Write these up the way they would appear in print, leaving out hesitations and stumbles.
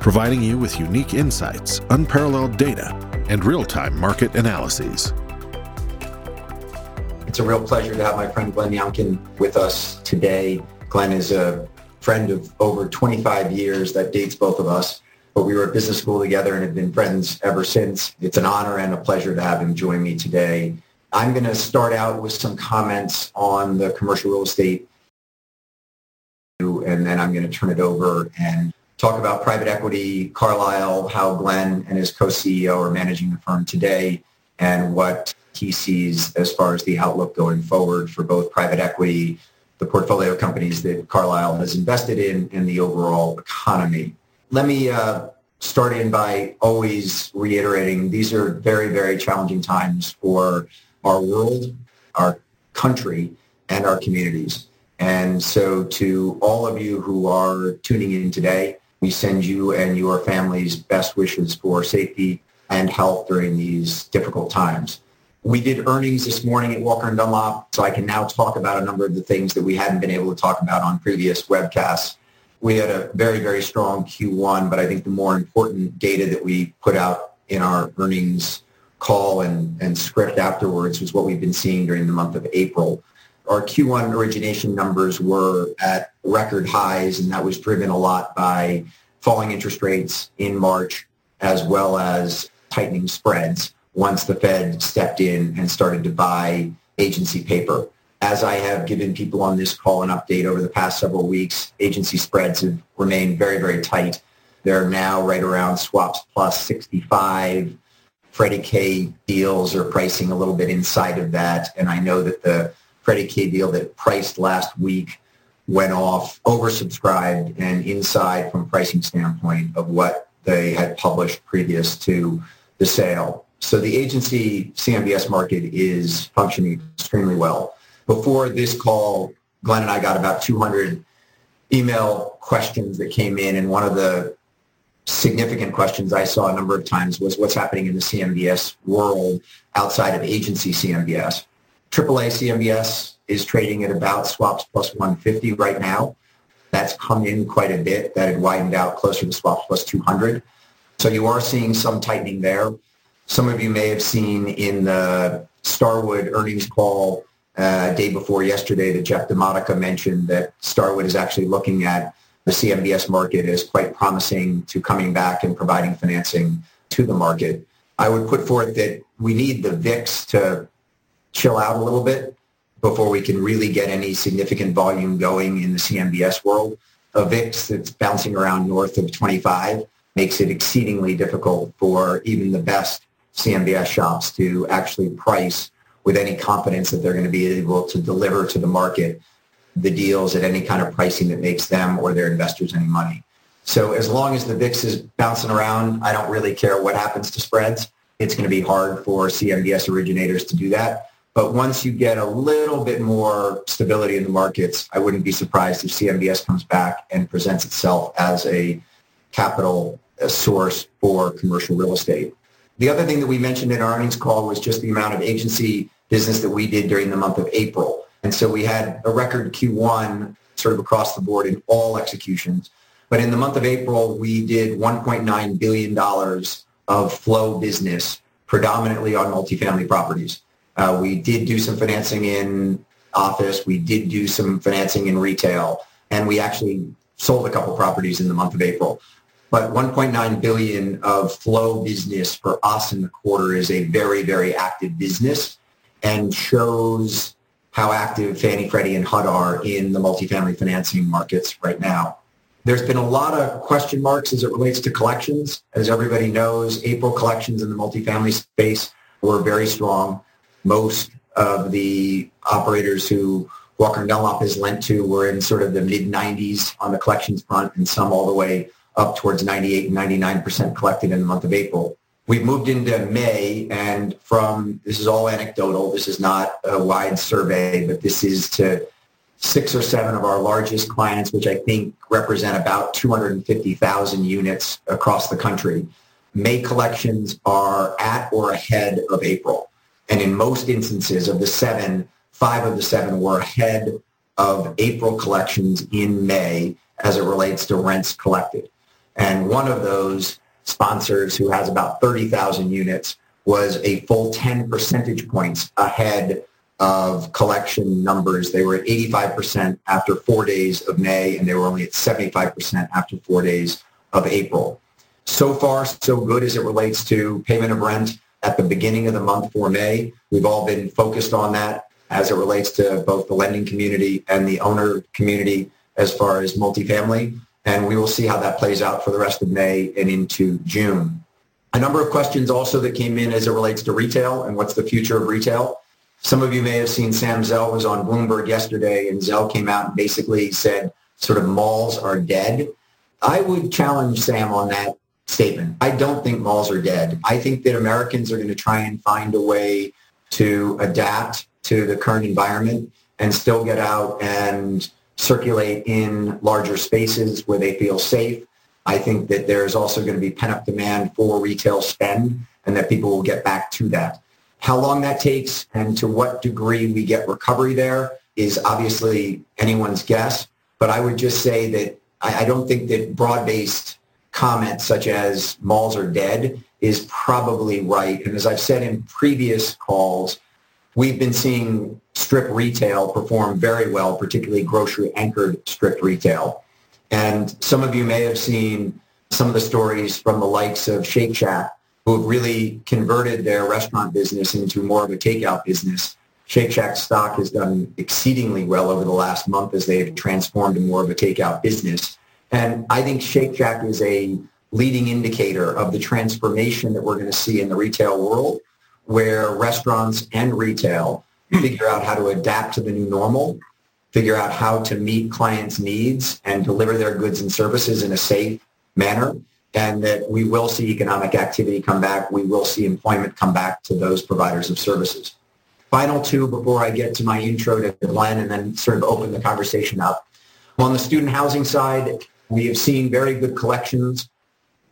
providing you with unique insights, unparalleled data, and real-time market analyses. It's a real pleasure to have my friend Glenn Youngkin with us today. Glenn is a friend of over 25 years that dates both of us, but we were at business school together and have been friends ever since. It's an honor and a pleasure to have him join me today. I'm going to start out with some comments on the commercial real estate, and then I'm going to turn it over and talk about private equity, Carlyle, how Glenn and his co-CEO are managing the firm today, and what he sees as far as the outlook going forward for both private equity, the portfolio companies that Carlyle has invested in, and the overall economy. Let me start in by always reiterating these are very, very challenging times for our world, our country, and our communities. And so to all of you who are tuning in today, we send you and your families best wishes for safety and health during these difficult times. We did earnings this morning at Walker & Dunlop, so I can now talk about a number of the things that we hadn't been able to talk about on previous webcasts. We had a very, very strong Q1, but I think the more important data that we put out in our earnings call and script afterwards was what we've been seeing during the month of April. Our Q1 origination numbers were at record highs, and that was driven a lot by falling interest rates in March, as well as tightening spreads once the Fed stepped in and started to buy agency paper. As I have given people on this call an update over the past several weeks, agency spreads have remained very, very tight. They're now right around swaps plus 65. Freddie K deals are pricing a little bit inside of that, and I know that the Credit Suisse deal that priced last week went off oversubscribed and inside from a pricing standpoint of what they had published previous to the sale. So the agency CMBS market is functioning extremely well. Before this call, Glenn and I got about 200 email questions that came in, and one of the significant questions I saw a number of times was what's happening in the CMBS world outside of agency CMBS. AAA CMBS is trading at about swaps plus 150 right now. That's come in quite a bit. That had widened out closer to swaps plus 200. So you are seeing some tightening there. Some of you may have seen in the Starwood earnings call day before yesterday that Jeff Demodica mentioned that Starwood is actually looking at the CMBS market as quite promising to coming back and providing financing to the market. I would put forth that we need the VIX to chill out a little bit before we can really get any significant volume going in the CMBS world. A VIX that's bouncing around north of 25 makes it exceedingly difficult for even the best CMBS shops to actually price with any confidence that they're going to be able to deliver to the market the deals at any kind of pricing that makes them or their investors any money. So as long as the VIX is bouncing around, I don't really care what happens to spreads. It's going to be hard for CMBS originators to do that. But once you get a little bit more stability in the markets, I wouldn't be surprised if CMBS comes back and presents itself as a capital source for commercial real estate. The other thing that we mentioned in our earnings call was just the amount of agency business that we did during the month of April. And so we had a record Q1 sort of across the board in all executions. But in the month of April, we did $1.9 billion of flow business, predominantly on multifamily properties. We did do some financing in office. We did do some financing in retail, and we actually sold a couple properties in the month of April. But $1.9 billion of flow business for us in the quarter is a very, very active business, and shows how active Fannie, Freddie, and HUD are in the multifamily financing markets right now. There's been a lot of question marks as it relates to collections. As everybody knows, April collections in the multifamily space were very strong. Most of the operators who Walker & Dunlop has lent to were in sort of the mid-90s on the collections front, and some all the way up towards 98 and 99% collected in the month of April. We moved into May, and from, this is all anecdotal, this is not a wide survey, but this is to 6 or 7 of our largest clients, which I think represent about 250,000 units across the country. May collections are at or ahead of April. And in most instances of the 7, 5 of the 7 were ahead of April collections in May as it relates to rents collected. And one of those sponsors, who has about 30,000 units, was a full 10 percentage points ahead of collection numbers. They were at 85% after 4 days of May, and they were only at 75% after 4 days of April. So far, so good as it relates to payment of rent at the beginning of the month for May. We've all been focused on that as it relates to both the lending community and the owner community as far as multifamily. And we will see how that plays out for the rest of May and into June. A number of questions also that came in as it relates to retail and what's the future of retail. Some of you may have seen Sam Zell was on Bloomberg yesterday, and Zell came out and basically said sort of malls are dead. I would challenge Sam on that statement. I don't think malls are dead. I think that Americans are going to try and find a way to adapt to the current environment and still get out and circulate in larger spaces where they feel safe. I think that there's also going to be pent-up demand for retail spend and that people will get back to that. How long that takes and to what degree we get recovery there is obviously anyone's guess, but I would just say that I don't think that broad-based comments such as malls are dead is probably right. And as I've said in previous calls, we've been seeing strip retail perform very well, particularly grocery-anchored strip retail. And some of you may have seen some of the stories from the likes of Shake Shack, who have really converted their restaurant business into more of a takeout business. Shake Shack's stock has done exceedingly well over the last month as they have transformed to more of a takeout business. And I think Shake Shack is a leading indicator of the transformation that we're going to see in the retail world, where restaurants and retail figure out how to adapt to the new normal, figure out how to meet clients' needs and deliver their goods and services in a safe manner, and that we will see economic activity come back. We will see employment come back to those providers of services. Final two before I get to my intro to Glenn and then sort of open the conversation up. On the student housing side, we have seen very good collections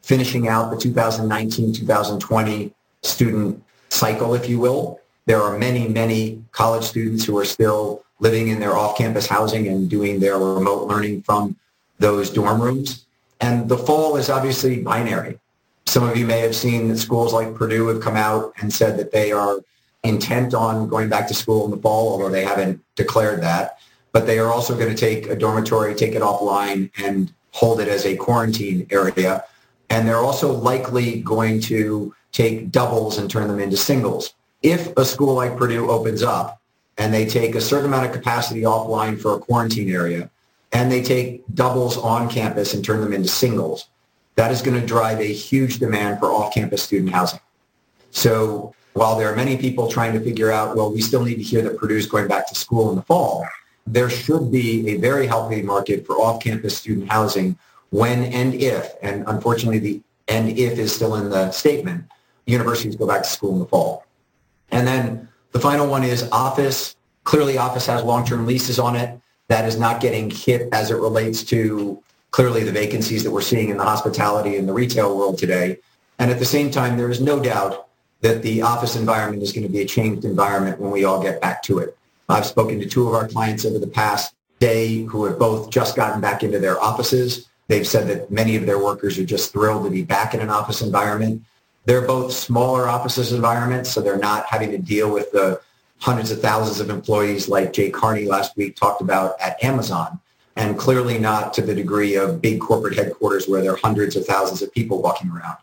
finishing out the 2019-2020 student cycle, if you will. There are many, many college students who are still living in their off-campus housing and doing their remote learning from those dorm rooms. And the fall is obviously binary. Some of you may have seen that schools like Purdue have come out and said that they are intent on going back to school in the fall, although they haven't declared that. But they are also going to take a dormitory, take it offline, and hold it as a quarantine area. And they're also likely going to take doubles and turn them into singles. If a school like Purdue opens up and they take a certain amount of capacity offline for a quarantine area, and they take doubles on campus and turn them into singles, that is going to drive a huge demand for off-campus student housing. So while there are many people trying to figure out, well, we still need to hear that Purdue's going back to school in the fall, there should be a very healthy market for off-campus student housing when and if, and unfortunately the "and if" is still in the statement, universities go back to school in the fall. And then the final one is office. Clearly office has long-term leases on it. That is not getting hit as it relates to clearly the vacancies that we're seeing in the hospitality and the retail world today. And at the same time, there is no doubt that the office environment is going to be a changed environment when we all get back to it. I've spoken to 2 of our clients over the past day who have both just gotten back into their offices. They've said that many of their workers are just thrilled to be back in an office environment. They're both smaller offices environments, so they're not having to deal with the hundreds of thousands of employees like Jay Carney last week talked about at Amazon, and clearly not to the degree of big corporate headquarters where there are hundreds of thousands of people walking around.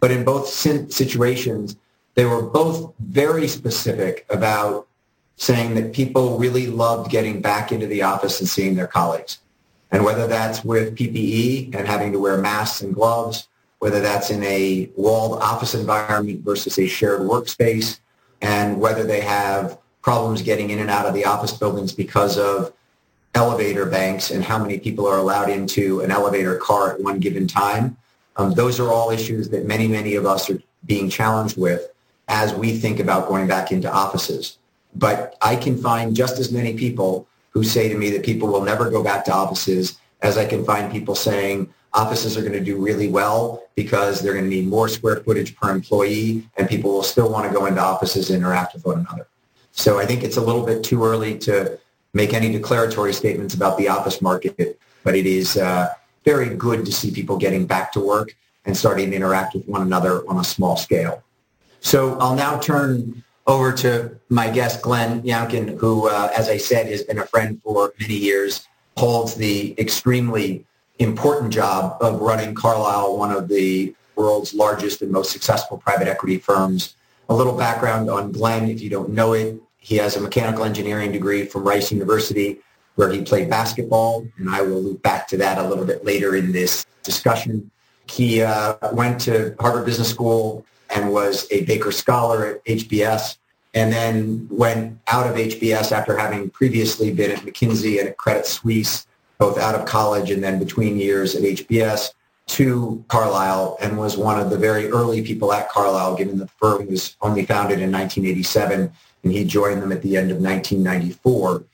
But in both situations, they were both very specific about saying that people really loved getting back into the office and seeing their colleagues. And whether that's with PPE and having to wear masks and gloves, whether that's in a walled office environment versus a shared workspace, and whether they have problems getting in and out of the office buildings because of elevator banks and how many people are allowed into an elevator car at one given time. Those are all issues that many, many of us are being challenged with as we think about going back into offices. But I can find just as many people who say to me that people will never go back to offices as I can find people saying offices are going to do really well because they're going to need more square footage per employee, and people will still want to go into offices and interact with one another. So I think it's a little bit too early to make any declaratory statements about the office market, but it is very good to see people getting back to work and starting to interact with one another on a small scale. So I'll now turn over to my guest, Glenn Youngkin, who, as I said, has been a friend for many years, holds the extremely important job of running Carlyle, one of the world's largest and most successful private equity firms. A little background on Glenn, if you don't know it, he has a mechanical engineering degree from Rice University, where he played basketball, and I will loop back to that a little bit later in this discussion. He went to Harvard Business School and was a Baker Scholar at HBS, and then went out of HBS after having previously been at McKinsey and at Credit Suisse, both out of college and then between years at HBS, to Carlyle, and was one of the very early people at Carlyle, given that the firm was only founded in 1987, and he joined them at the end of 1994.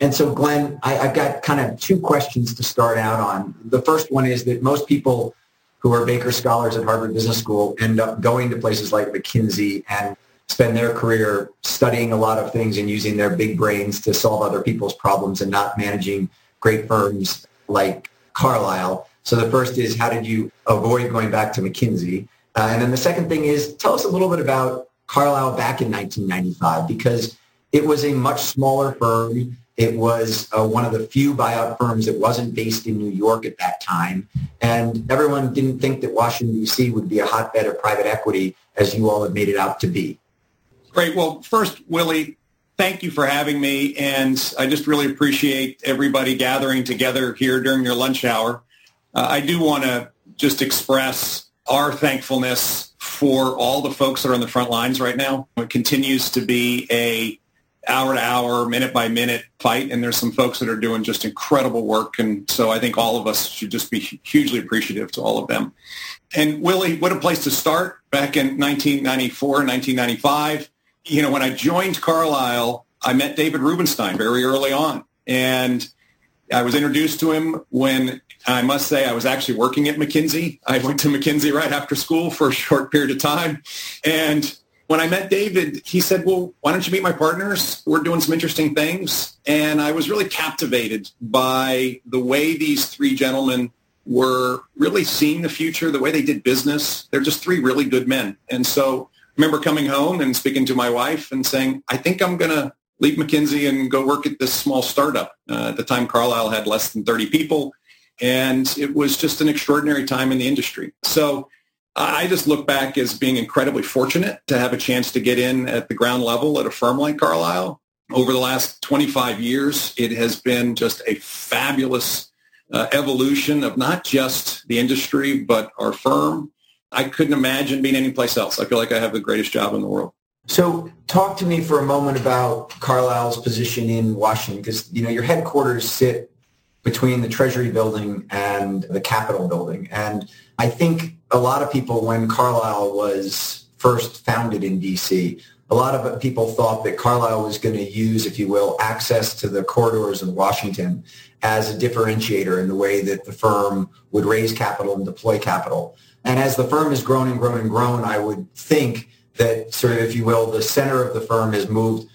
And so, Glenn, I've got kind of two questions to start out on. The first one is that most people who are Baker Scholars at Harvard Business School end up going to places like McKinsey and spend their career studying a lot of things and using their big brains to solve other people's problems and not managing great firms like Carlyle. So the first is, how did you avoid going back to McKinsey? And then the second thing is, tell us a little bit about Carlyle back in 1995, because it was a much smaller firm. It was one of the few buyout firms that wasn't based in New York at that time. And everyone didn't think that Washington, D.C. would be a hotbed of private equity, as you all have made it out to be. Great. Well, first, Willie, thank you for having me. And I just really appreciate everybody gathering together here during your lunch hour. I do want to just express our thankfulness for all the folks that are on the front lines right now. It continues to be a hour-to-hour, minute-by-minute fight, and there's some folks that are doing just incredible work, and so I think all of us should just be hugely appreciative to all of them. And Willie, what a place to start back in 1994, 1995. You know, when I joined Carlyle, I met David Rubenstein very early on, and I was introduced to him when, I must say, I was actually working at McKinsey. I went to McKinsey right after school for a short period of time, and when I met David, he said, well, why don't you meet my partners? We're doing some interesting things. And I was really captivated by the way these three gentlemen were really seeing the future, the way they did business. They're just three really good men. And so I remember coming home and speaking to my wife and saying, I think I'm going to leave McKinsey and go work at this small startup. At the time, Carlyle had less than 30 people, and it was just an extraordinary time in the industry. So I just look back as being incredibly fortunate to have a chance to get in at the ground level at a firm like Carlyle. Over the last 25 years, it has been just a fabulous evolution of not just the industry, but our firm. I couldn't imagine being anyplace else. I feel like I have the greatest job in the world. So talk to me for a moment about Carlyle's position in Washington, because, you know, your headquarters sit between the Treasury Building and the Capitol Building. And I think a lot of people, when Carlyle was first founded in D.C., a lot of people thought that Carlyle was going to use, if you will, access to the corridors of Washington as a differentiator in the way that the firm would raise capital and deploy capital. And as the firm has grown and grown and grown, I would think that sort of, if you will, the center of the firm has moved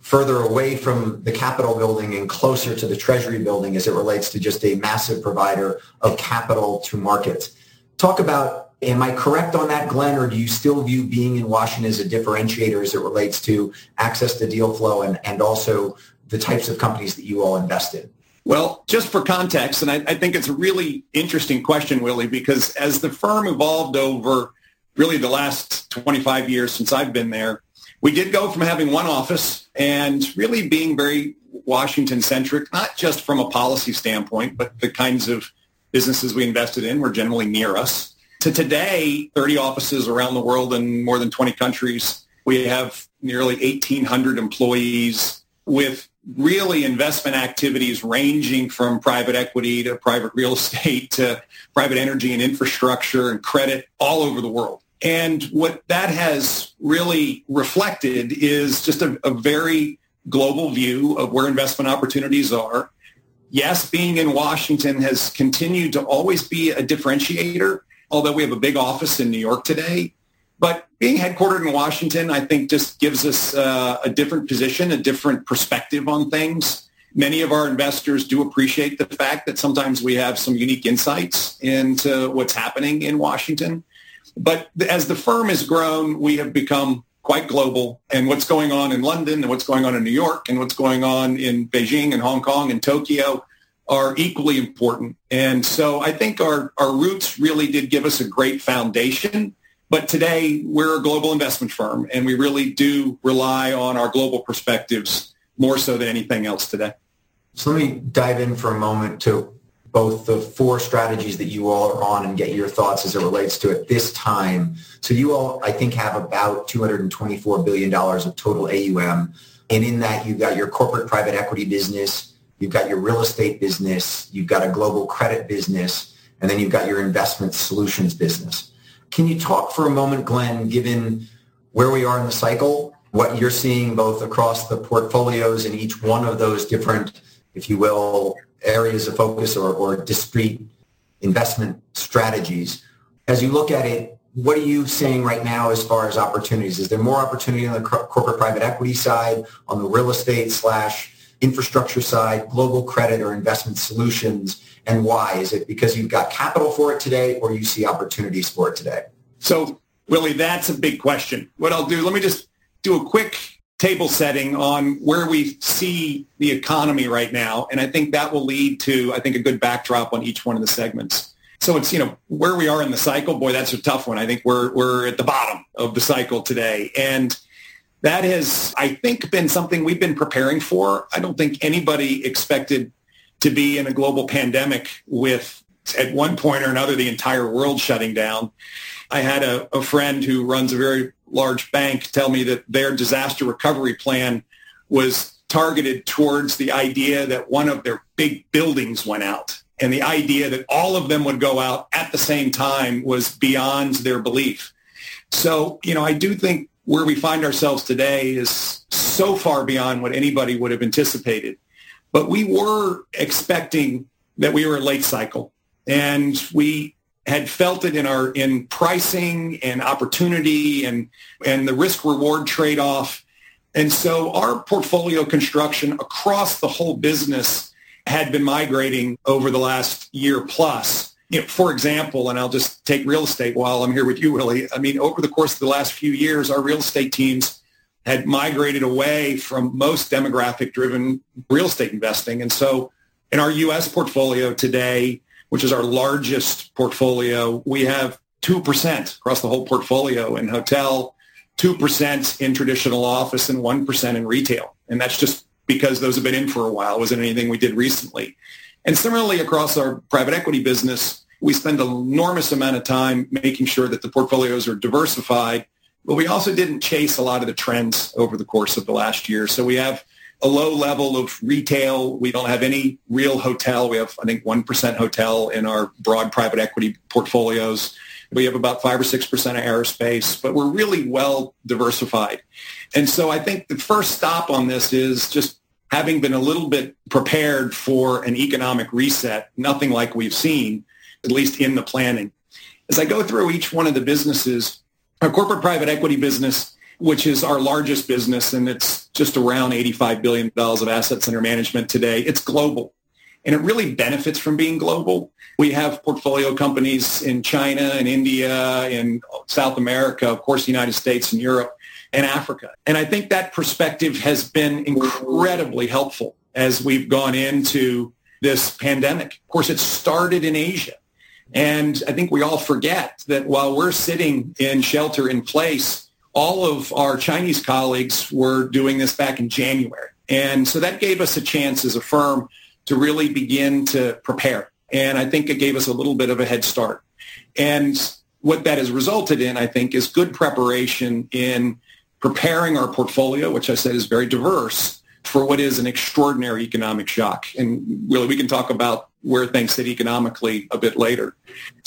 further away from the Capitol Building and closer to the Treasury Building as it relates to just a massive provider of capital to markets. Talk about, am I correct on that, Glenn, or do you still view being in Washington as a differentiator as it relates to access to deal flow and also the types of companies that you all invest in? Well, just for context, and I think it's a really interesting question, Willie, because as the firm evolved over really the last 25 years since I've been there, we did go from having one office and really being very Washington-centric, not just from a policy standpoint, but the kinds of businesses we invested in were generally near us, to today, 30 offices around the world in more than 20 countries. We have nearly 1,800 employees with really investment activities ranging from private equity to private real estate to private energy and infrastructure and credit all over the world. And what that has really reflected is just a very global view of where investment opportunities are. Yes, being in Washington has continued to always be a differentiator, although we have a big office in New York today. But being headquartered in Washington, I think, just gives us a different position, a different perspective on things. Many of our investors do appreciate the fact that sometimes we have some unique insights into what's happening in Washington. But as the firm has grown, we have become quite global. And what's going on in London and what's going on in New York and what's going on in Beijing and Hong Kong and Tokyo are equally important. And so I think our roots really did give us a great foundation. But today, we're a global investment firm, and we really do rely on our global perspectives more so than anything else today. So let me dive in for a moment to both the four strategies that you all are on and get your thoughts as it relates to it this time. So you all, I think, have about $224 billion of total AUM. And in that, you've got your corporate private equity business, you've got your real estate business, you've got a global credit business, and then you've got your investment solutions business. Can you talk for a moment, Glenn, given where we are in the cycle, what you're seeing both across the portfolios in each one of those different, if you will, areas of focus or discrete investment strategies. As you look at it, what are you seeing right now as far as opportunities? Is there more opportunity on the corporate private equity side, on the real estate / infrastructure side, global credit or investment solutions, and why? Is it because you've got capital for it today or you see opportunities for it today? So, Willie, that's a big question. What I'll do, let me just do a quick table setting on where we see the economy right now. And I think that will lead to, I think, a good backdrop on each one of the segments. So it's, where we are in the cycle. Boy, that's a tough one. I think we're at the bottom of the cycle today. And that has, I think, been something we've been preparing for. I don't think anybody expected to be in a global pandemic with, at one point or another, the entire world shutting down. I had a friend who runs a very large bank tell me that their disaster recovery plan was targeted towards the idea that one of their big buildings went out. And the idea that all of them would go out at the same time was beyond their belief. So, I do think where we find ourselves today is so far beyond what anybody would have anticipated. But we were expecting that we were late cycle. And we had felt it in pricing and opportunity and the risk-reward trade-off. And so our portfolio construction across the whole business had been migrating over the last year plus. For example, and I'll just take real estate while I'm here with you, Willie. Over the course of the last few years, our real estate teams had migrated away from most demographic-driven real estate investing. And so in our U.S. portfolio today, which is our largest portfolio, we have 2% across the whole portfolio in hotel, 2% in traditional office, and 1% in retail. And that's just because those have been in for a while. It wasn't anything we did recently. And similarly, across our private equity business, we spend an enormous amount of time making sure that the portfolios are diversified, but we also didn't chase a lot of the trends over the course of the last year. So we have a low level of retail. We don't have any real hotel. We have, I think, 1% hotel in our broad private equity portfolios. We have about 5 or 6% of aerospace, but we're really well diversified. And so I think the first stop on this is just having been a little bit prepared for an economic reset, nothing like we've seen, at least in the planning. As I go through each one of the businesses, our corporate private equity business, which is our largest business, and it's just around $85 billion of assets under management today. It's global, and it really benefits from being global. We have portfolio companies in China and India and South America, of course, the United States and Europe and Africa. And I think that perspective has been incredibly helpful as we've gone into this pandemic. Of course, it started in Asia, and I think we all forget that while we're sitting in shelter in place, all of our Chinese colleagues were doing this back in January. And so that gave us a chance as a firm to really begin to prepare. And I think it gave us a little bit of a head start. And what that has resulted in, I think, is good preparation in preparing our portfolio, which I said is very diverse, for what is an extraordinary economic shock. And really, we can talk about where things sit economically a bit later.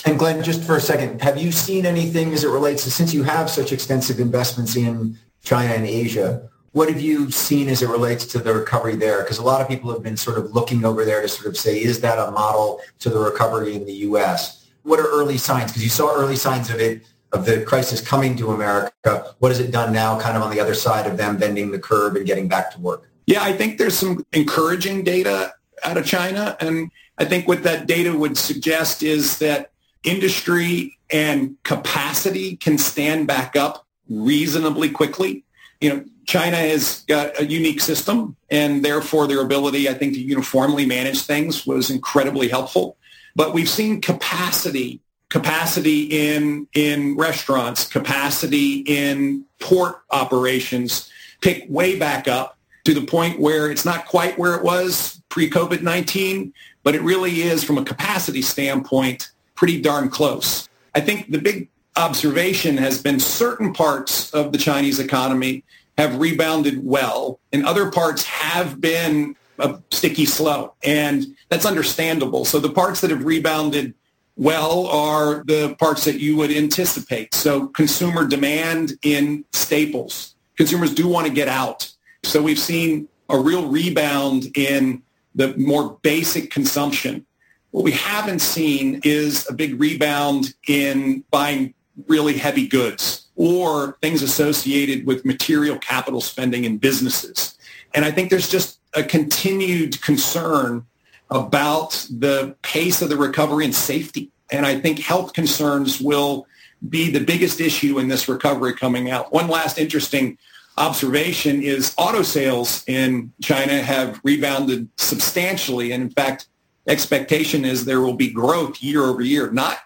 And Glenn, just for a second, have you seen anything as it relates to, since you have such extensive investments in China and Asia, what have you seen as it relates to the recovery there? Because a lot of people have been sort of looking over there to sort of say, is that a model to the recovery in the U.S.? What are early signs? Because you saw early signs of it, of the crisis coming to America. What has it done now kind of on the other side of them bending the curve and getting back to work? Yeah, I think there's some encouraging data out of China. And I think what that data would suggest is that industry and capacity can stand back up reasonably quickly. You know, China has got a unique system, and therefore their ability, I think, to uniformly manage things was incredibly helpful. But we've seen capacity in restaurants, capacity in port operations pick way back up to the point where it's not quite where it was pre-COVID-19, but it really is, from a capacity standpoint, pretty darn close. I think the big observation has been certain parts of the Chinese economy have rebounded well, and other parts have been a sticky slow, and that's understandable. So the parts that have rebounded well are the parts that you would anticipate. So consumer demand in staples. Consumers do want to get out. So we've seen a real rebound in the more basic consumption. What we haven't seen is a big rebound in buying really heavy goods or things associated with material capital spending in businesses. And I think there's just a continued concern about the pace of the recovery and safety. And I think health concerns will be the biggest issue in this recovery coming out. One last interesting observation is auto sales in China have rebounded substantially. And in fact, expectation is there will be growth year over year, not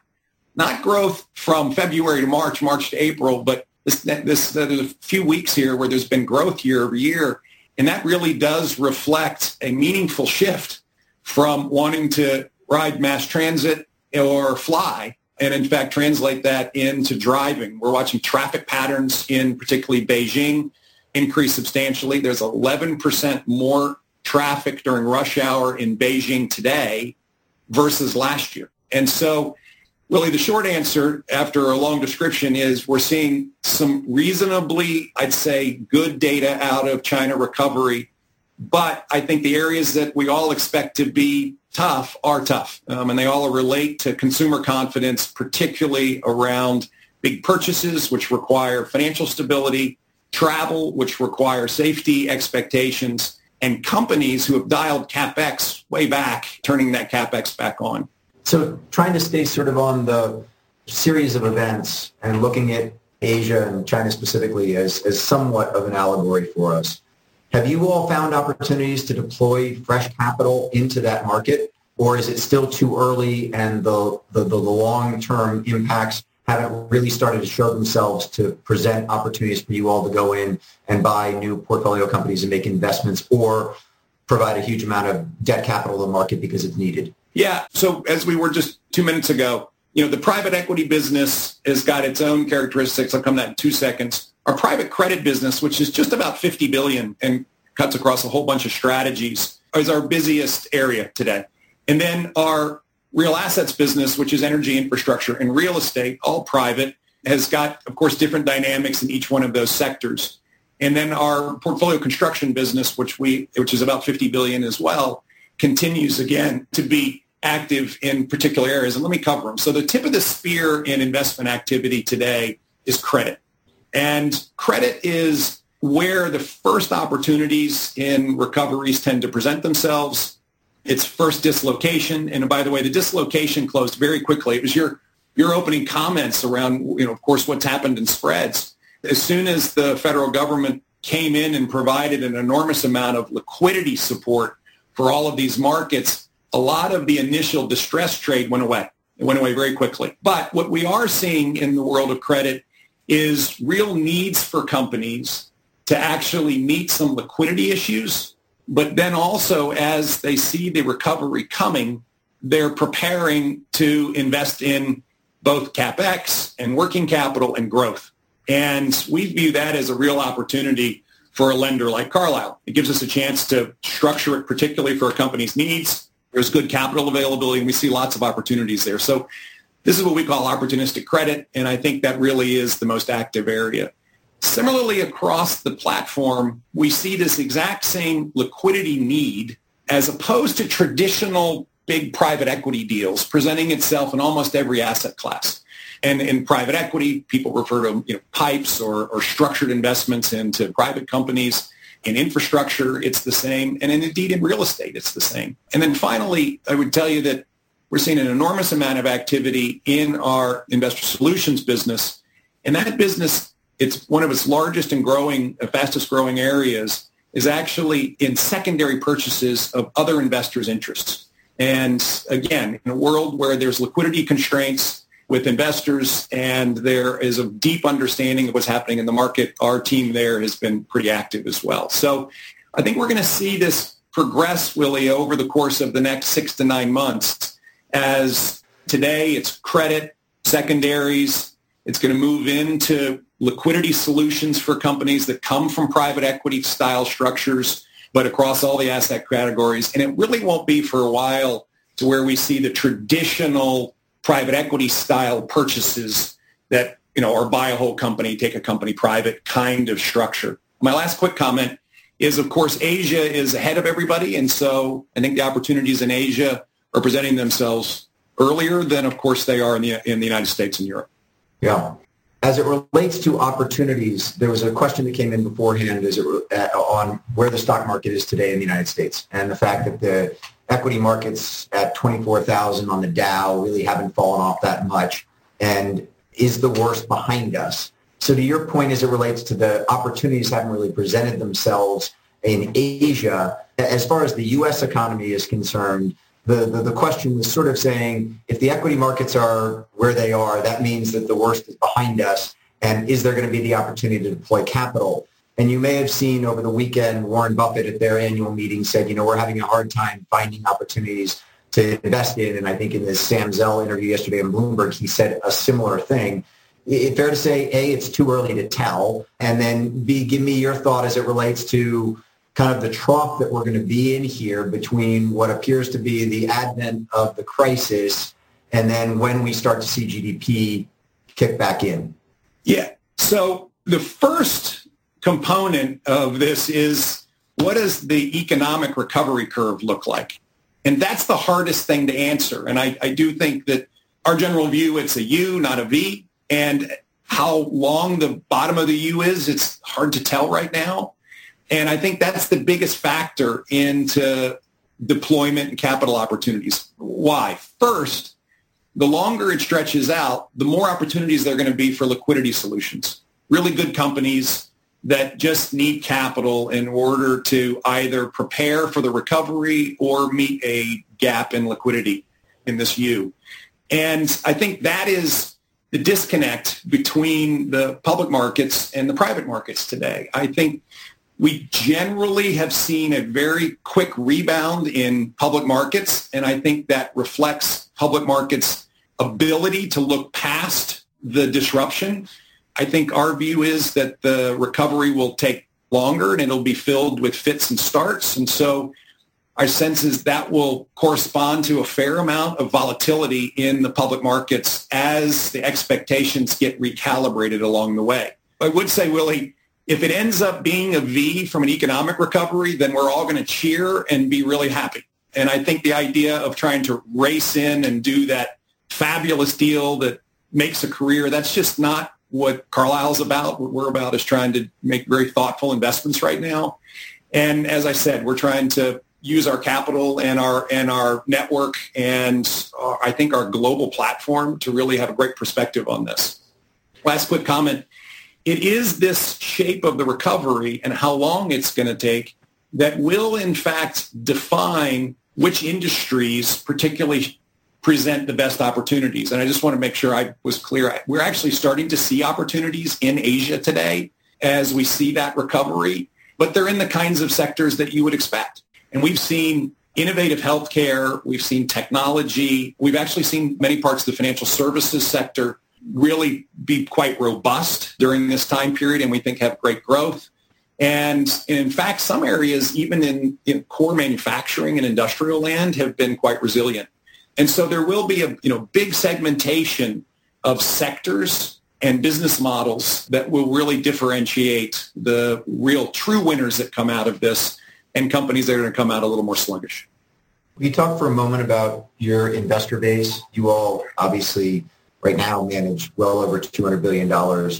growth from February to March, March to April, but there's a few weeks here where there's been growth year over year, and that really does reflect a meaningful shift from wanting to ride mass transit or fly, and in fact translate that into driving. We're watching traffic patterns in particularly Beijing increase substantially. There's 11% more traffic during rush hour in Beijing today versus last year. And so, Willie, the short answer after a long description is we're seeing some reasonably, I'd say, good data out of China recovery, but I think the areas that we all expect to be tough are tough, and they all relate to consumer confidence, particularly around big purchases, which require financial stability, travel, which require safety expectations, and companies who have dialed CapEx way back, turning that CapEx back on. So trying to stay sort of on the series of events and looking at Asia and China specifically as somewhat of an allegory for us, have you all found opportunities to deploy fresh capital into that market, or is it still too early and the long-term impacts haven't really started to show themselves to present opportunities for you all to go in and buy new portfolio companies and make investments or provide a huge amount of debt capital to the market because it's needed? Yeah. So as we were just 2 minutes ago, you know, the private equity business has got its own characteristics. I'll come to that in 2 seconds. Our private credit business, which is just about $50 billion and cuts across a whole bunch of strategies, is our busiest area today. And then our real assets business, which is energy infrastructure and real estate, all private, has got, of course, different dynamics in each one of those sectors. And then our portfolio construction business, which is about $50 billion as well, continues, again, to be active in particular areas. And let me cover them. So the tip of the spear in investment activity today is credit. And credit is where the first opportunities in recoveries tend to present themselves. It's first dislocation. And by the way, the dislocation closed very quickly. It was your opening comments around, you know, of course, what's happened in spreads. As soon as the federal government came in and provided an enormous amount of liquidity support for all of these markets, a lot of the initial distress trade went away. It went away very quickly. But what we are seeing in the world of credit is real needs for companies to actually meet some liquidity issues, but then also as they see the recovery coming, they're preparing to invest in both CapEx and working capital and growth. And we view that as a real opportunity for a lender like Carlyle. It gives us a chance to structure it particularly for a company's needs. There's good capital availability, and we see lots of opportunities there. So this is what we call opportunistic credit, and I think that really is the most active area. Similarly, across the platform, we see this exact same liquidity need as opposed to traditional big private equity deals presenting itself in almost every asset class. And in private equity, people refer to PIPEs or structured investments into private companies. In infrastructure, it's the same. And indeed, in real estate, it's the same. And then finally, I would tell you that we're seeing an enormous amount of activity in our investor solutions business. And that business, it's one of its largest and growing, fastest growing areas, is actually in secondary purchases of other investors' interests. And again, in a world where there's liquidity constraints with investors and there is a deep understanding of what's happening in the market, our team there has been pretty active as well. So I think we're going to see this progress, Willie, over the course of the next 6 to 9 months. As today, it's credit, secondaries. It's going to move into liquidity solutions for companies that come from private equity style structures, but across all the asset categories. And it really won't be for a while to where we see the traditional private equity style purchases that, or buy a whole company, take a company private kind of structure. My last quick comment is, of course, Asia is ahead of everybody. And so I think the opportunities in Asia are presenting themselves earlier than, of course, they are in the United States and Europe. Yeah. As it relates to opportunities, there was a question that came in beforehand on where the stock market is today in the United States, and the fact that the equity market's at 24,000 on the Dow really haven't fallen off that much, and is the worst behind us. So to your point, as it relates to the opportunities haven't really presented themselves in Asia, as far as the U.S. economy is concerned, The question was sort of saying, if the equity markets are where they are, that means that the worst is behind us, and is there going to be the opportunity to deploy capital? And you may have seen over the weekend, Warren Buffett at their annual meeting said, we're having a hard time finding opportunities to invest in. And I think in this Sam Zell interview yesterday on Bloomberg, he said a similar thing. It's fair to say, A, it's too early to tell, and then B, give me your thought as it relates to kind of the trough that we're going to be in here between what appears to be the advent of the crisis and then when we start to see GDP kick back in. Yeah. So the first component of this is, what does the economic recovery curve look like? And that's the hardest thing to answer. And I do think that our general view, it's a U, not a V. And how long the bottom of the U is, it's hard to tell right now. And I think that's the biggest factor into deployment and capital opportunities. Why? First, the longer it stretches out, the more opportunities there are going to be for liquidity solutions. Really good companies that just need capital in order to either prepare for the recovery or meet a gap in liquidity in this U. And I think that is the disconnect between the public markets and the private markets today. I think we generally have seen a very quick rebound in public markets, and I think that reflects public markets' ability to look past the disruption. I think our view is that the recovery will take longer, and it'll be filled with fits and starts, and so our sense is that will correspond to a fair amount of volatility in the public markets as the expectations get recalibrated along the way. I would say, Willie, if it ends up being a V from an economic recovery, then we're all going to cheer and be really happy. And I think the idea of trying to race in and do that fabulous deal that makes a career, that's just not what Carlyle's about. What we're about is trying to make very thoughtful investments right now. And as I said, we're trying to use our capital and our network and I think our global platform to really have a great perspective on this. Last quick comment. It is this shape of the recovery and how long it's going to take that will, in fact, define which industries particularly present the best opportunities. And I just want to make sure I was clear. We're actually starting to see opportunities in Asia today as we see that recovery, but they're in the kinds of sectors that you would expect. And we've seen innovative healthcare. We've seen technology. We've actually seen many parts of the financial services sector really be quite robust during this time period, and we think have great growth. And in fact, some areas, even in core manufacturing and industrial land, have been quite resilient. And so there will be a big segmentation of sectors and business models that will really differentiate the real true winners that come out of this and companies that are going to come out a little more sluggish. Can you talk for a moment about your investor base? You all obviously right now manage well over $200 billion.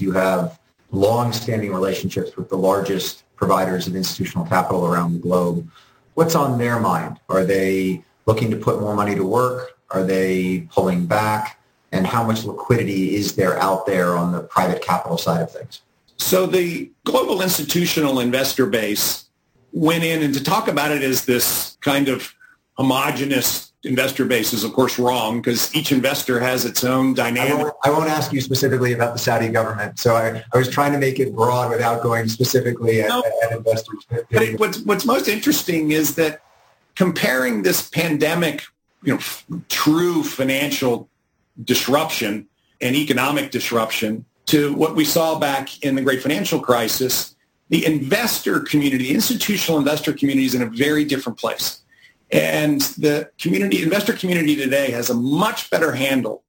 You have long-standing relationships with the largest providers of institutional capital around the globe. What's on their mind? Are they looking to put more money to work? Are they pulling back? And how much liquidity is there out there on the private capital side of things? So the global institutional investor base went in, and to talk about it as this kind of homogenous investor base is, of course, wrong, because each investor has its own dynamic. I won't ask you specifically about the Saudi government, so I was trying to make it broad without going specifically at investors. But what's most interesting is that comparing this pandemic, true financial disruption and economic disruption to what we saw back in the great financial crisis, the investor community, institutional investor community, is in a very different place. And the investor community today has a much better handle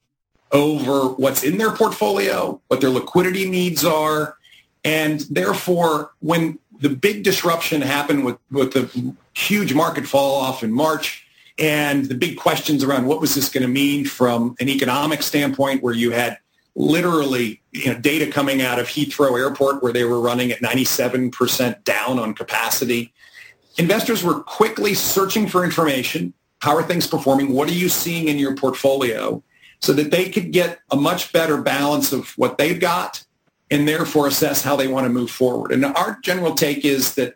over what's in their portfolio, what their liquidity needs are. And therefore, when the big disruption happened with the huge market fall off in March and the big questions around what was this going to mean from an economic standpoint, where you had literally data coming out of Heathrow Airport where they were running at 97% down on capacity, investors were quickly searching for information. How are things performing? What are you seeing in your portfolio? So that they could get a much better balance of what they've got and therefore assess how they want to move forward. And our general take is that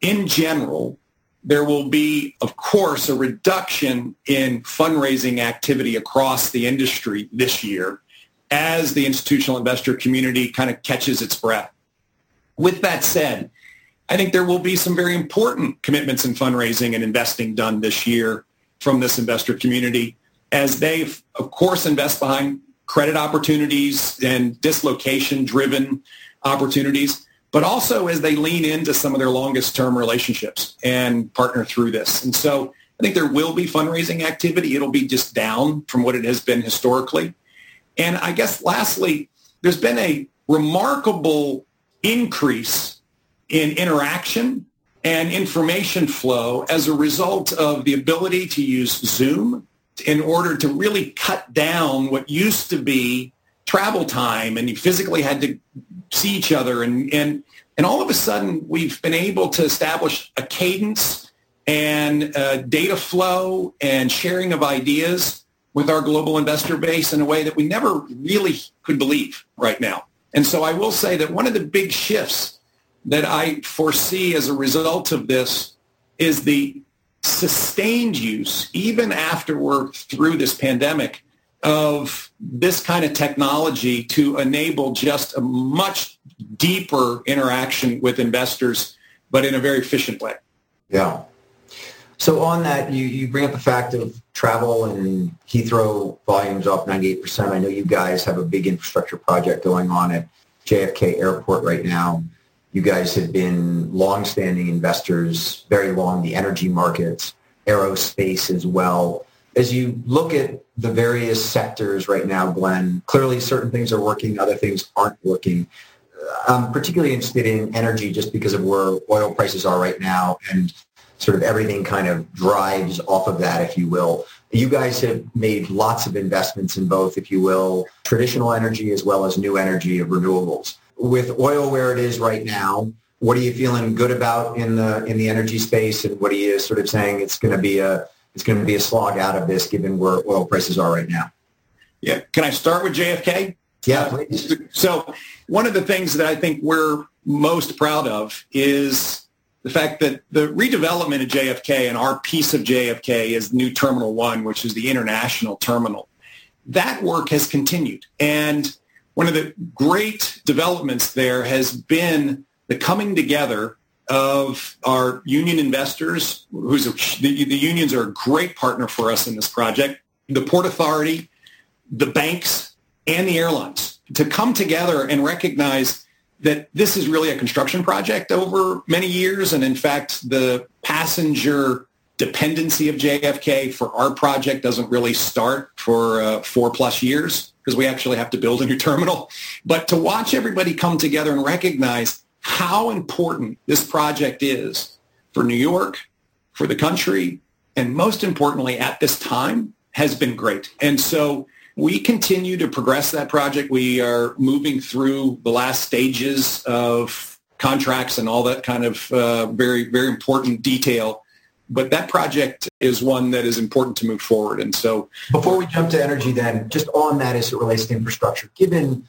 in general, there will be, of course, a reduction in fundraising activity across the industry this year as the institutional investor community kind of catches its breath. With that said, I think there will be some very important commitments in fundraising and investing done this year from this investor community as they, of course, invest behind credit opportunities and dislocation-driven opportunities, but also as they lean into some of their longest-term relationships and partner through this. And so I think there will be fundraising activity. It'll be just down from what it has been historically. And I guess lastly, there's been a remarkable increase in interaction and information flow as a result of the ability to use Zoom in order to really cut down what used to be travel time, and you physically had to see each other. And all of a sudden, we've been able to establish a cadence and data flow and sharing of ideas with our global investor base in a way that we never really could believe right now. And so I will say that one of the big shifts that I foresee as a result of this is the sustained use, even after we're through this pandemic, of this kind of technology to enable just a much deeper interaction with investors, but in a very efficient way. Yeah. So on that, you bring up the fact of travel and Heathrow volumes off 98%. I know you guys have a big infrastructure project going on at JFK Airport right now. You guys have been longstanding investors, very long, the energy markets, aerospace as well. As you look at the various sectors right now, Glenn, clearly certain things are working, other things aren't working. I'm particularly interested in energy just because of where oil prices are right now and sort of everything kind of drives off of that, if you will. You guys have made lots of investments in both, if you will, traditional energy as well as new energy of renewables. With oil where it is right now, what are you feeling good about in the energy space, and what are you sort of saying it's going to be a slog out of this given where oil prices are right now? Yeah, can I start with JFK? Yeah, please. So one of the things that I think we're most proud of is the fact that the redevelopment of JFK and our piece of JFK is new Terminal One, which is the international terminal. That work has continued, and one of the great developments there has been the coming together of our union investors, the unions are a great partner for us in this project, the Port Authority, the banks, and the airlines, to come together and recognize that this is really a construction project over many years. And in fact, the passenger dependency of JFK for our project doesn't really start for 4+ years because we actually have to build a new terminal. But to watch everybody come together and recognize how important this project is for New York, for the country, and most importantly at this time has been great. And so we continue to progress that project. We are moving through the last stages of contracts and all that kind of very, very important detail. But that project is one that is important to move forward. And so before we jump to energy then, just on that as it relates to infrastructure, given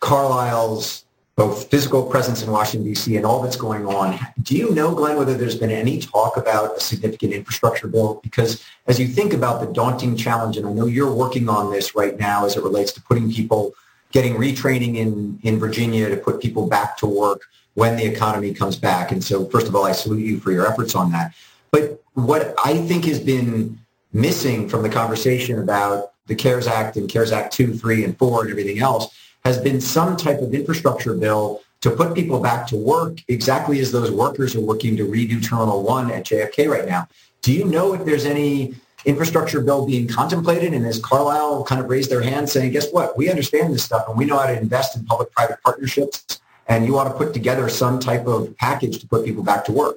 Carlyle's both physical presence in Washington, D.C. and all that's going on, do you know, Glenn, whether there's been any talk about a significant infrastructure bill? Because as you think about the daunting challenge, and I know you're working on this right now as it relates to putting people, getting retraining in Virginia to put people back to work when the economy comes back. And so, first of all, I salute you for your efforts on that. But what I think has been missing from the conversation about the CARES Act and CARES Act 2, 3, and 4 and everything else has been some type of infrastructure bill to put people back to work exactly as those workers are working to redo Terminal One at JFK right now. Do you know if there's any infrastructure bill being contemplated? And has Carlyle kind of raised their hand saying, guess what, we understand this stuff and we know how to invest in public-private partnerships and you ought to put together some type of package to put people back to work?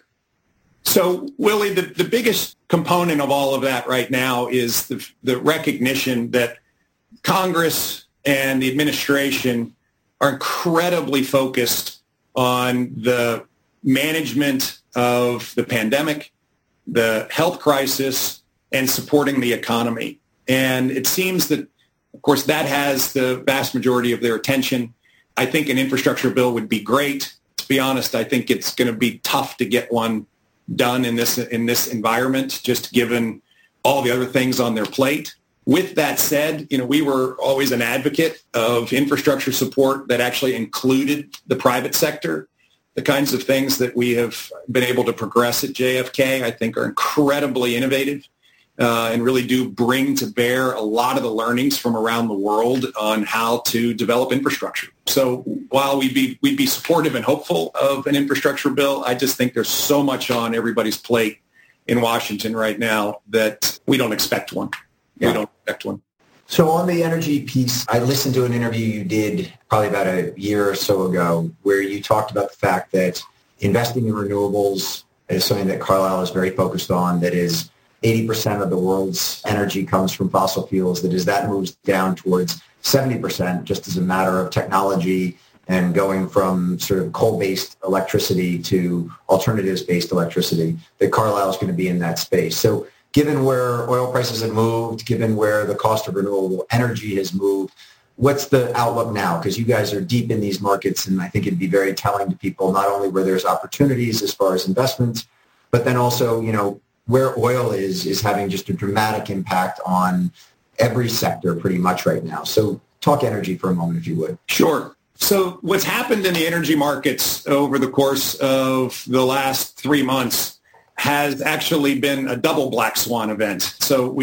So, Willie, the biggest component of all of that right now is the recognition that Congress and the administration are incredibly focused on the management of the pandemic, the health crisis, and supporting the economy. And it seems that, of course, that has the vast majority of their attention. I think an infrastructure bill would be great. To be honest, I think it's going to be tough to get one done in this environment, just given all the other things on their plate. With that said, you know, we were always an advocate of infrastructure support that actually included the private sector. The kinds of things that we have been able to progress at JFK, I think, are incredibly innovative and really do bring to bear a lot of the learnings from around the world on how to develop infrastructure. So while we'd be supportive and hopeful of an infrastructure bill, I just think there's so much on everybody's plate in Washington right now that we don't expect one. Yeah. We don't expect one. So on the energy piece, I listened to an interview you did probably about a year or so ago where you talked about the fact that investing in renewables is something that Carlyle is very focused on, that is 80% of the world's energy comes from fossil fuels, that as that moves down towards 70%, just as a matter of technology and going from sort of coal-based electricity to alternatives-based electricity, that Carlyle is going to be in that space. So given where oil prices have moved, given where the cost of renewable energy has moved, what's the outlook now? Because you guys are deep in these markets, and I think it'd be very telling to people not only where there's opportunities as far as investments, but then also, you know, where oil is having just a dramatic impact on every sector pretty much right now. So talk energy for a moment, if you would. Sure. So what's happened in the energy markets over the course of the last 3 months has actually been a double black swan event. So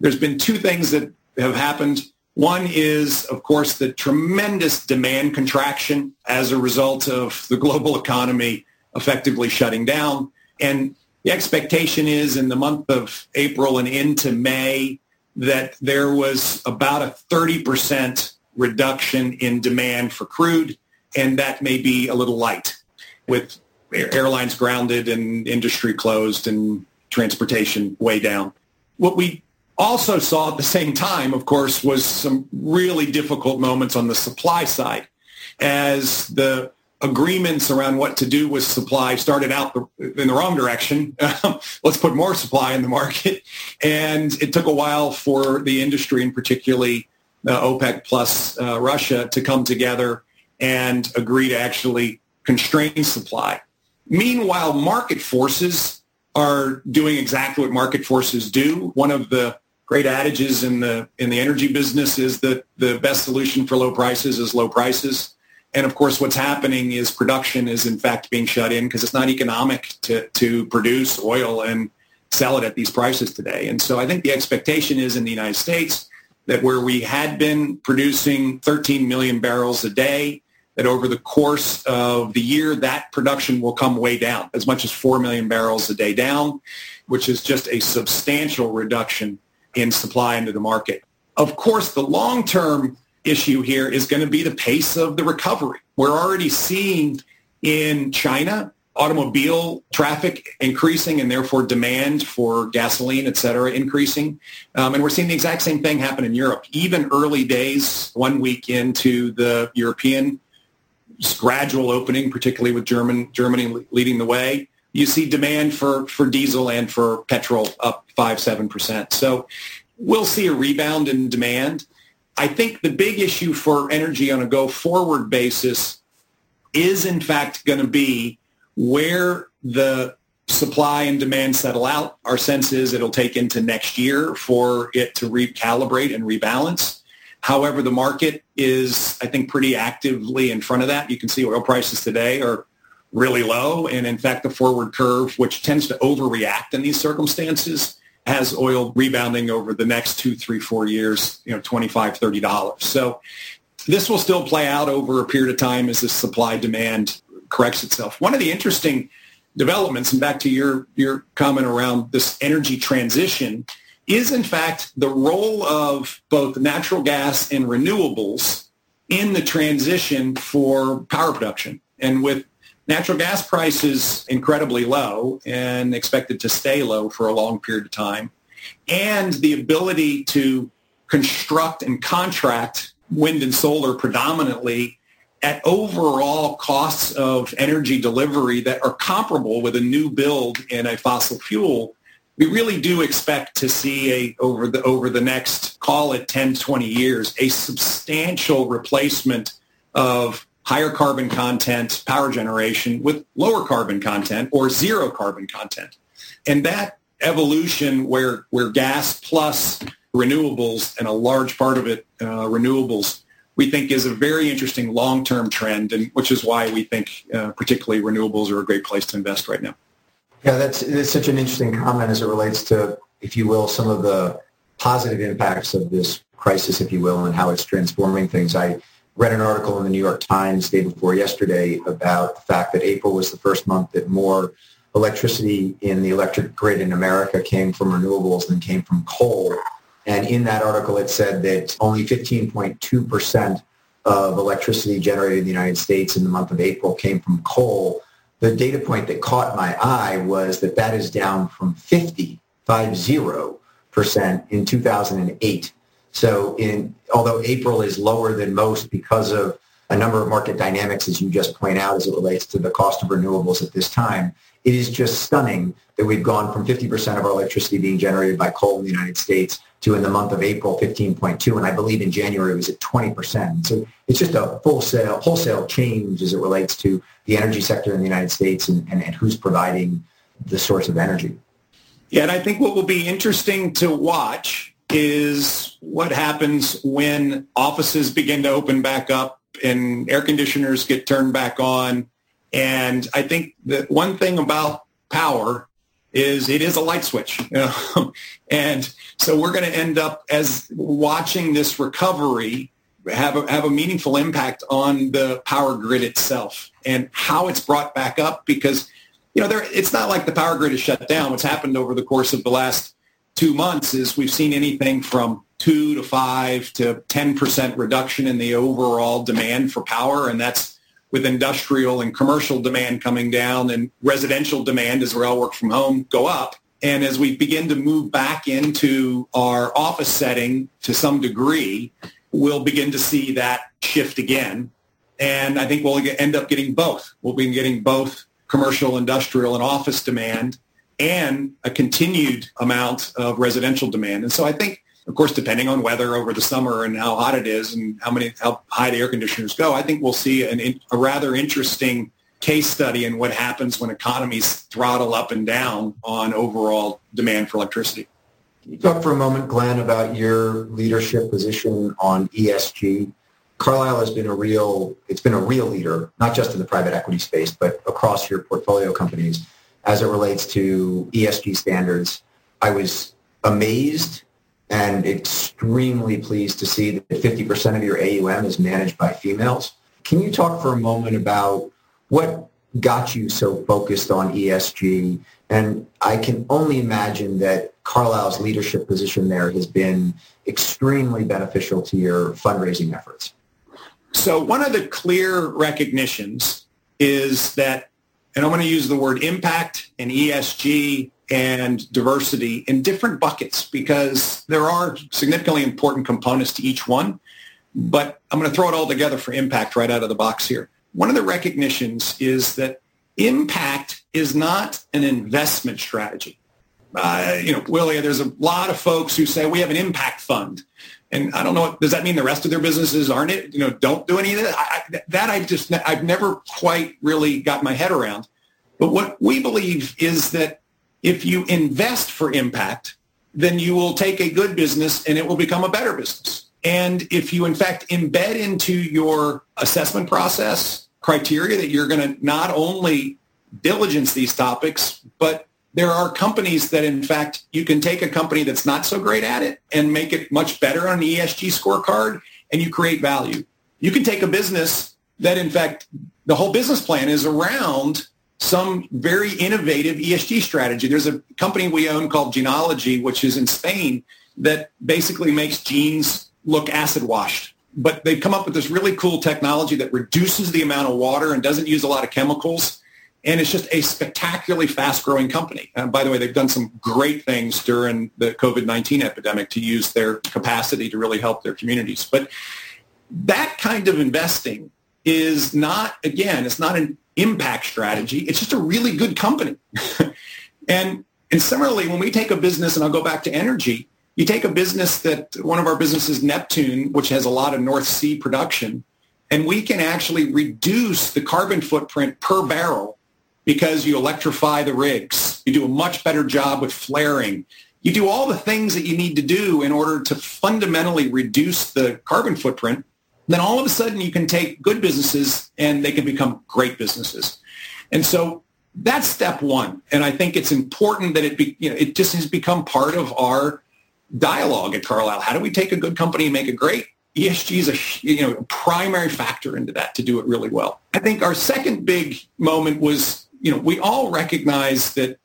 there's been two things that have happened. One is, of course, the tremendous demand contraction as a result of the global economy effectively shutting down. And the expectation is in the month of April and into May that there was about a 30% reduction in demand for crude, and that may be a little light with airlines grounded and industry closed and transportation way down. What we also saw at the same time, of course, was some really difficult moments on the supply side as the agreements around what to do with supply started out in the wrong direction. Let's put more supply in the market. And it took a while for the industry, and particularly OPEC plus Russia, to come together and agree to actually constrain supply. Meanwhile, market forces are doing exactly what market forces do. One of the great adages in the energy business is that the best solution for low prices is low prices. And, of course, what's happening is production is, in fact, being shut in because it's not economic to produce oil and sell it at these prices today. And so I think the expectation is in the United States that where we had been producing 13 million barrels a day, that over the course of the year, that production will come way down, as much as 4 million barrels a day down, which is just a substantial reduction in supply into the market. Of course, the long-term issue here is going to be the pace of the recovery. We're already seeing in China automobile traffic increasing and therefore demand for gasoline, et cetera, increasing. And we're seeing the exact same thing happen in Europe. Even early days, 1 week into the European gradual opening, particularly with Germany leading the way, you see demand for diesel and for petrol up 5-7%. So we'll see a rebound in demand. I think the big issue for energy on a go-forward basis is, in fact, going to be where the supply and demand settle out. Our sense is it'll take into next year for it to recalibrate and rebalance. However, the market is, I think, pretty actively in front of that. You can see oil prices today are really low. And in fact, the forward curve, which tends to overreact in these circumstances, has oil rebounding over the next 2, 3, 4 years, $25, $30. So this will still play out over a period of time as this supply-demand corrects itself. One of the interesting developments, and back to your comment around this energy transition, is in fact the role of both natural gas and renewables in the transition for power production. And with natural gas prices incredibly low and expected to stay low for a long period of time, and the ability to construct and contract wind and solar predominantly at overall costs of energy delivery that are comparable with a new build in a fossil fuel, we really do expect to see over the next, call it 10, 20 years, a substantial replacement of higher carbon content power generation with lower carbon content or zero carbon content. And that evolution where gas plus renewables, and a large part of it renewables, we think is a very interesting long-term trend, and which is why we think particularly renewables are a great place to invest right now. Yeah, that's such an interesting comment as it relates to, if you will, some of the positive impacts of this crisis, if you will, and how it's transforming things. I read an article in the New York Times day before yesterday about the fact that April was the first month that more electricity in the electric grid in America came from renewables than came from coal. And in that article, it said that only 15.2% of electricity generated in the United States in the month of April came from coal. The data point that caught my eye was that that is down from 50% in 2008. So although April is lower than most because of a number of market dynamics, as you just point out, as it relates to the cost of renewables at this time, it is just stunning that we've gone from 50% of our electricity being generated by coal in the United States to, in the month of April, 15.2%, and I believe in January it was at 20%. So it's just a wholesale change as it relates to the energy sector in the United States and who's providing the source of energy. Yeah, and I think what will be interesting to watch is what happens when offices begin to open back up and air conditioners get turned back on. And I think that one thing about power is it is a light switch. And so we're going to end up as watching this recovery have a meaningful impact on the power grid itself and how it's brought back up, because it's not like the power grid is shut down. What's happened over the course of the last 2 months is we've seen anything from 2 to 5 to 10% reduction in the overall demand for power, and that's with industrial and commercial demand coming down and residential demand, as we all work from home, go up. And as we begin to move back into our office setting to some degree, we'll begin to see that shift again. And I think we'll end up getting both. We'll be getting both commercial, industrial, and office demand and a continued amount of residential demand. And so I think, of course, depending on weather over the summer and how hot it is and how high the air conditioners go, I think we'll see a rather interesting case study in what happens when economies throttle up and down on overall demand for electricity. Can you talk for a moment, Glenn, about your leadership position on ESG? Carlyle has been a real leader, not just in the private equity space, but across your portfolio companies as it relates to ESG standards. I was amazed and extremely pleased to see that 50% of your AUM is managed by females. Can you talk for a moment about what got you so focused on ESG? And I can only imagine that Carlyle's leadership position there has been extremely beneficial to your fundraising efforts. So one of the clear recognitions is that, and I'm going to use the word impact and ESG and diversity in different buckets because there are significantly important components to each one, but I'm going to throw it all together for impact right out of the box here. One of the recognitions is that impact is not an investment strategy. Willie, there's a lot of folks who say we have an impact fund. And I don't know, does that mean the rest of their businesses aren't it? Don't do any of that. I've never quite really got my head around. But what we believe is that if you invest for impact, then you will take a good business and it will become a better business. And if you, in fact, embed into your assessment process criteria that you're going to not only diligence these topics, but there are companies that, in fact, you can take a company that's not so great at it and make it much better on an ESG scorecard, and you create value. You can take a business that, in fact, the whole business plan is around some very innovative ESG strategy. There's a company we own called Genology, which is in Spain, that basically makes genes look acid washed. But they've come up with this really cool technology that reduces the amount of water and doesn't use a lot of chemicals. And it's just a spectacularly fast-growing company. And by the way, they've done some great things during the COVID-19 epidemic to use their capacity to really help their communities. But that kind of investing is not, again, it's not an impact strategy. It's just a really good company. And similarly, when we take a business, and I'll go back to energy, you take a business that one of our businesses, Neptune, which has a lot of North Sea production, and we can actually reduce the carbon footprint per barrel because you electrify the rigs. You do a much better job with flaring. You do all the things that you need to do in order to fundamentally reduce the carbon footprint. Then all of a sudden you can take good businesses and they can become great businesses. And so that's step one. And I think it's important that it just has become part of our dialogue at Carlyle. How do we take a good company and make it great? ESG is a primary factor into that to do it really well. I think our second big moment was, we all recognize that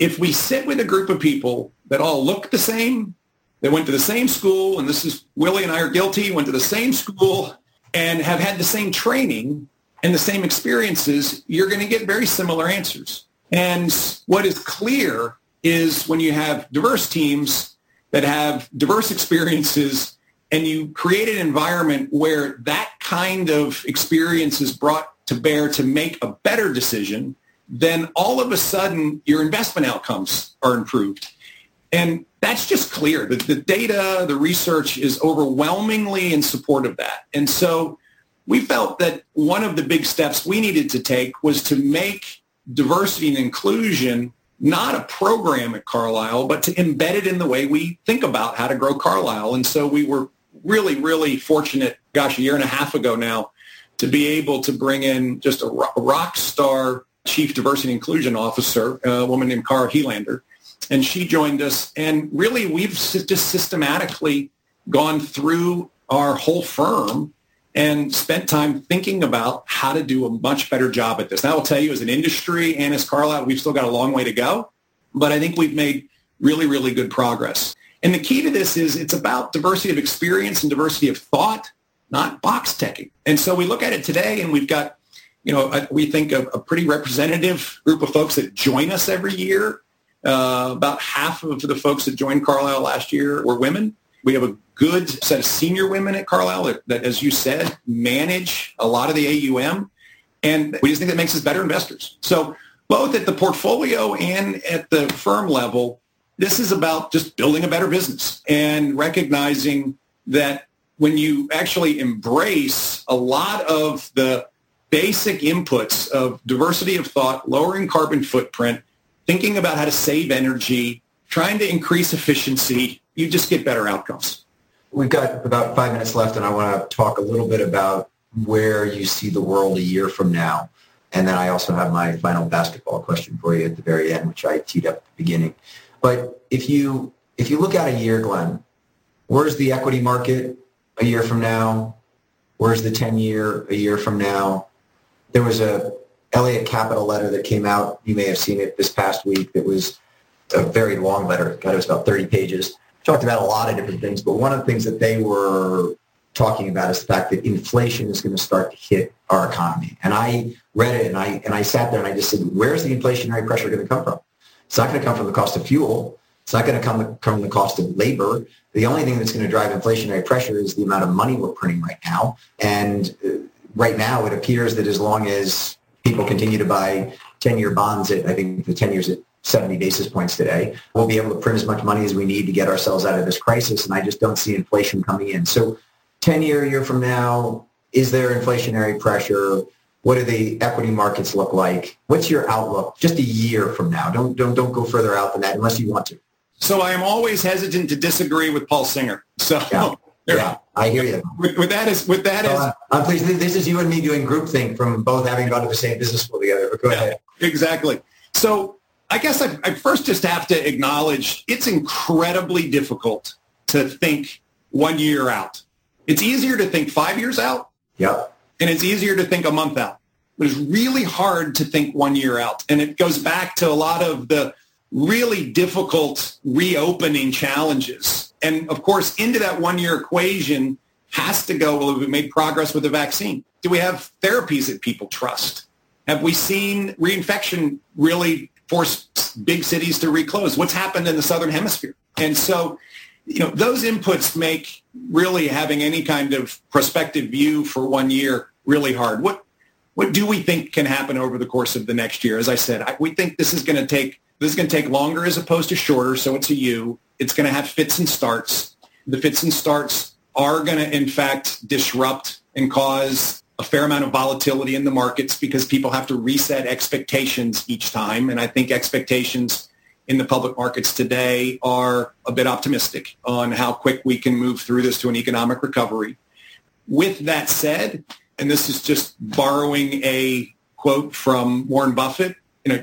if we sit with a group of people that all look the same, they went to the same school, and this is Willie and I are guilty, went to the same school and have had the same training and the same experiences, you're going to get very similar answers. And what is clear is when you have diverse teams that have diverse experiences and you create an environment where that kind of experience is brought to bear to make a better decision, then all of a sudden your investment outcomes are improved. And that's just clear. The data, the research is overwhelmingly in support of that. And so we felt that one of the big steps we needed to take was to make diversity and inclusion not a program at Carlyle, but to embed it in the way we think about how to grow Carlyle. And so we were really, really fortunate, a year and a half ago now, to be able to bring in just a rock star chief diversity and inclusion officer, a woman named Kara Helander. And she joined us. And really, we've just systematically gone through our whole firm and spent time thinking about how to do a much better job at this. And I will tell you, as an industry and as Carlyle, we've still got a long way to go, but I think we've made really, really good progress. And the key to this is it's about diversity of experience and diversity of thought, not box ticking. And so we look at it today, and we've got, we think a pretty representative group of folks that join us every year. About half of the folks that joined Carlyle last year were women. We have a good set of senior women at Carlyle that, as you said, manage a lot of the AUM. And we just think that makes us better investors. So both at the portfolio and at the firm level, this is about just building a better business and recognizing that when you actually embrace a lot of the basic inputs of diversity of thought, lowering carbon footprint, thinking about how to save energy, trying to increase efficiency, you just get better outcomes. We've got about 5 minutes left, and I want to talk a little bit about where you see the world a year from now. And then I also have my final basketball question for you at the very end, which I teed up at the beginning. But if you look out a year, Glenn, where's the equity market a year from now? Where's the 10-year a year from now? There was a Elliott Capital letter that came out. You may have seen it this past week. That was a very long letter. God, it was about 30 pages. Talked about a lot of different things, but one of the things that they were talking about is the fact that inflation is going to start to hit our economy. And I read it, and I sat there, and I just said, where's the inflationary pressure going to come from? It's not going to come from the cost of fuel. It's not going to come from the cost of labor. The only thing that's going to drive inflationary pressure is the amount of money we're printing right now. And right now, it appears that as long as people continue to buy 10-year bonds at, I think the 10 years at 70 basis points today, we'll be able to print as much money as we need to get ourselves out of this crisis. And I just don't see inflation coming in. So 10-year, year from now, is there inflationary pressure? What do the equity markets look like? What's your outlook just a year from now? Don't go further out than that unless you want to. So I am always hesitant to disagree with Paul Singer. So yeah, I hear you. I'm pleased. This is you and me doing groupthink from both having gone to the same business school together. But go ahead. Exactly. So I guess I first just have to acknowledge it's incredibly difficult to think 1 year out. It's easier to think 5 years out. Yep. And it's easier to think a month out. But it's really hard to think 1 year out. And it goes back to a lot of the really difficult reopening challenges. And, of course, into that one-year equation has to go, well, have we made progress with the vaccine? Do we have therapies that people trust? Have we seen reinfection really force big cities to reclose? What's happened in the Southern Hemisphere? And so, you know, those inputs make really having any kind of prospective view for 1 year really hard. What do we think can happen over the course of the next year? As I said, we think this is going to take longer as opposed to shorter. So it's a U. It's going to have fits and starts. The fits and starts are going to, in fact, disrupt and cause a fair amount of volatility in the markets because people have to reset expectations each time. And I think expectations in the public markets today are a bit optimistic on how quick we can move through this to an economic recovery. With that said, and this is just borrowing a quote from Warren Buffett,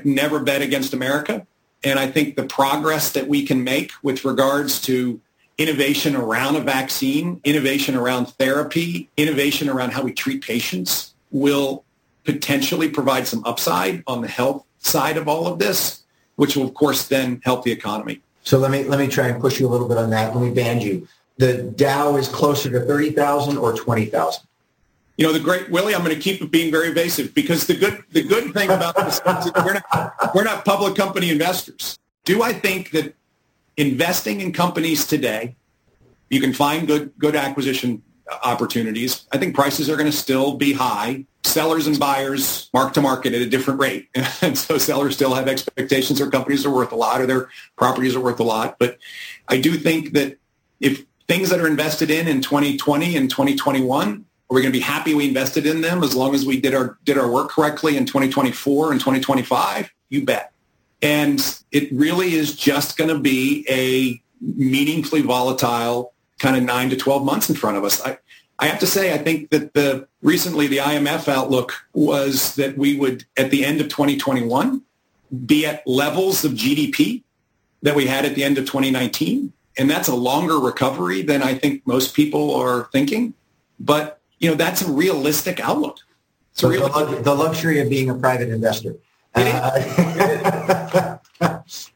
never bet against America. And I think the progress that we can make with regards to innovation around a vaccine, innovation around therapy, innovation around how we treat patients will potentially provide some upside on the health side of all of this, which will, of course, then help the economy. So let me try and push you a little bit on that. Let me band you. The Dow is closer to 30,000 or 20,000? The great Willie, I'm going to keep being very evasive because the good thing about this is that we're not public company investors. Do I think that investing in companies today, you can find good acquisition opportunities. I think prices are going to still be high. Sellers and buyers mark to market at a different rate. And so sellers still have expectations their companies are worth a lot or their properties are worth a lot. But I do think that if things that are invested in 2020 and 2021, we're going to be happy we invested in them as long as we did our work correctly in 2024 and 2025? You bet. And it really is just going to be a meaningfully volatile kind of 9 to 12 months in front of us. I have to say, I think that recently the IMF outlook was that we would, at the end of 2021, be at levels of GDP that we had at the end of 2019. And that's a longer recovery than I think most people are thinking. But that's a realistic outlook. It's a the luxury of being a private investor.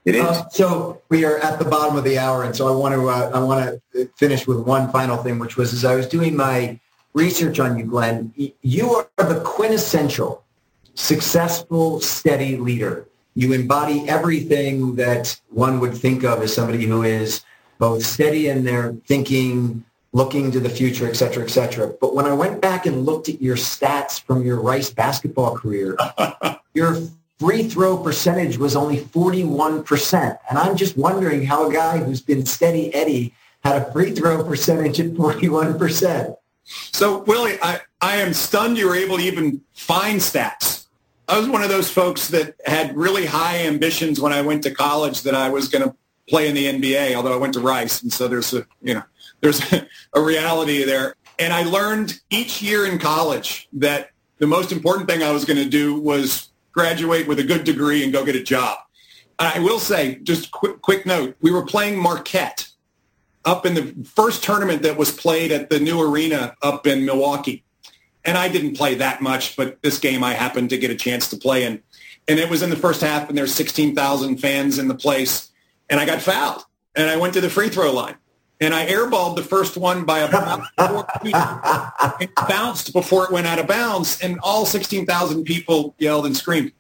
It is. So we are at the bottom of the hour, and so I want to finish with one final thing, which was as I was doing my research on you, Glenn, you are the quintessential successful, steady leader. You embody everything that one would think of as somebody who is both steady in their thinking, looking to the future, et cetera, et cetera. But when I went back and looked at your stats from your Rice basketball career, your free throw percentage was only 41%. And I'm just wondering how a guy who's been steady Eddie had a free throw percentage at 41%. So, Willie, I am stunned you were able to even find stats. I was one of those folks that had really high ambitions when I went to college that I was going to play in the NBA, although I went to Rice. And so there's a reality there. And I learned each year in college that the most important thing I was going to do was graduate with a good degree and go get a job. I will say, just quick note, we were playing Marquette up in the first tournament that was played at the new arena up in Milwaukee. And I didn't play that much, but this game I happened to get a chance to play in. And it was in the first half, and there's 16,000 fans in the place. And I got fouled, and I went to the free throw line. And I airballed the first one by about 4 feet. It bounced before it went out of bounds, and all 16,000 people yelled and screamed.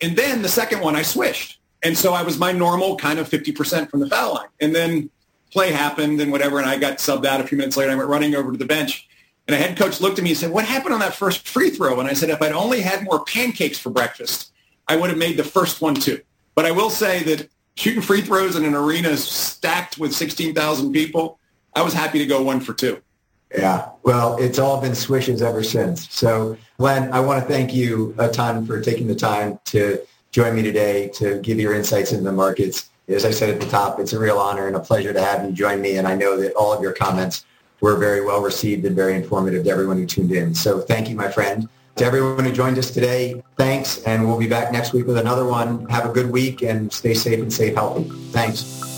And then the second one, I swished. And so I was my normal kind of 50% from the foul line. And then play happened and whatever, and I got subbed out a few minutes later. I went running over to the bench, and a head coach looked at me and said, "What happened on that first free throw?" And I said, "If I'd only had more pancakes for breakfast, I would have made the first one too." But I will say that shooting free throws in an arena stacked with 16,000 people, I was happy to go 1 for 2. Yeah, well, it's all been swishes ever since. So, Glenn, I want to thank you a ton for taking the time to join me today to give your insights into the markets. As I said at the top, it's a real honor and a pleasure to have you join me, and I know that all of your comments were very well received and very informative to everyone who tuned in. So thank you, my friend. To everyone who joined us today, thanks, and we'll be back next week with another one. Have a good week and stay safe and stay healthy. Thanks.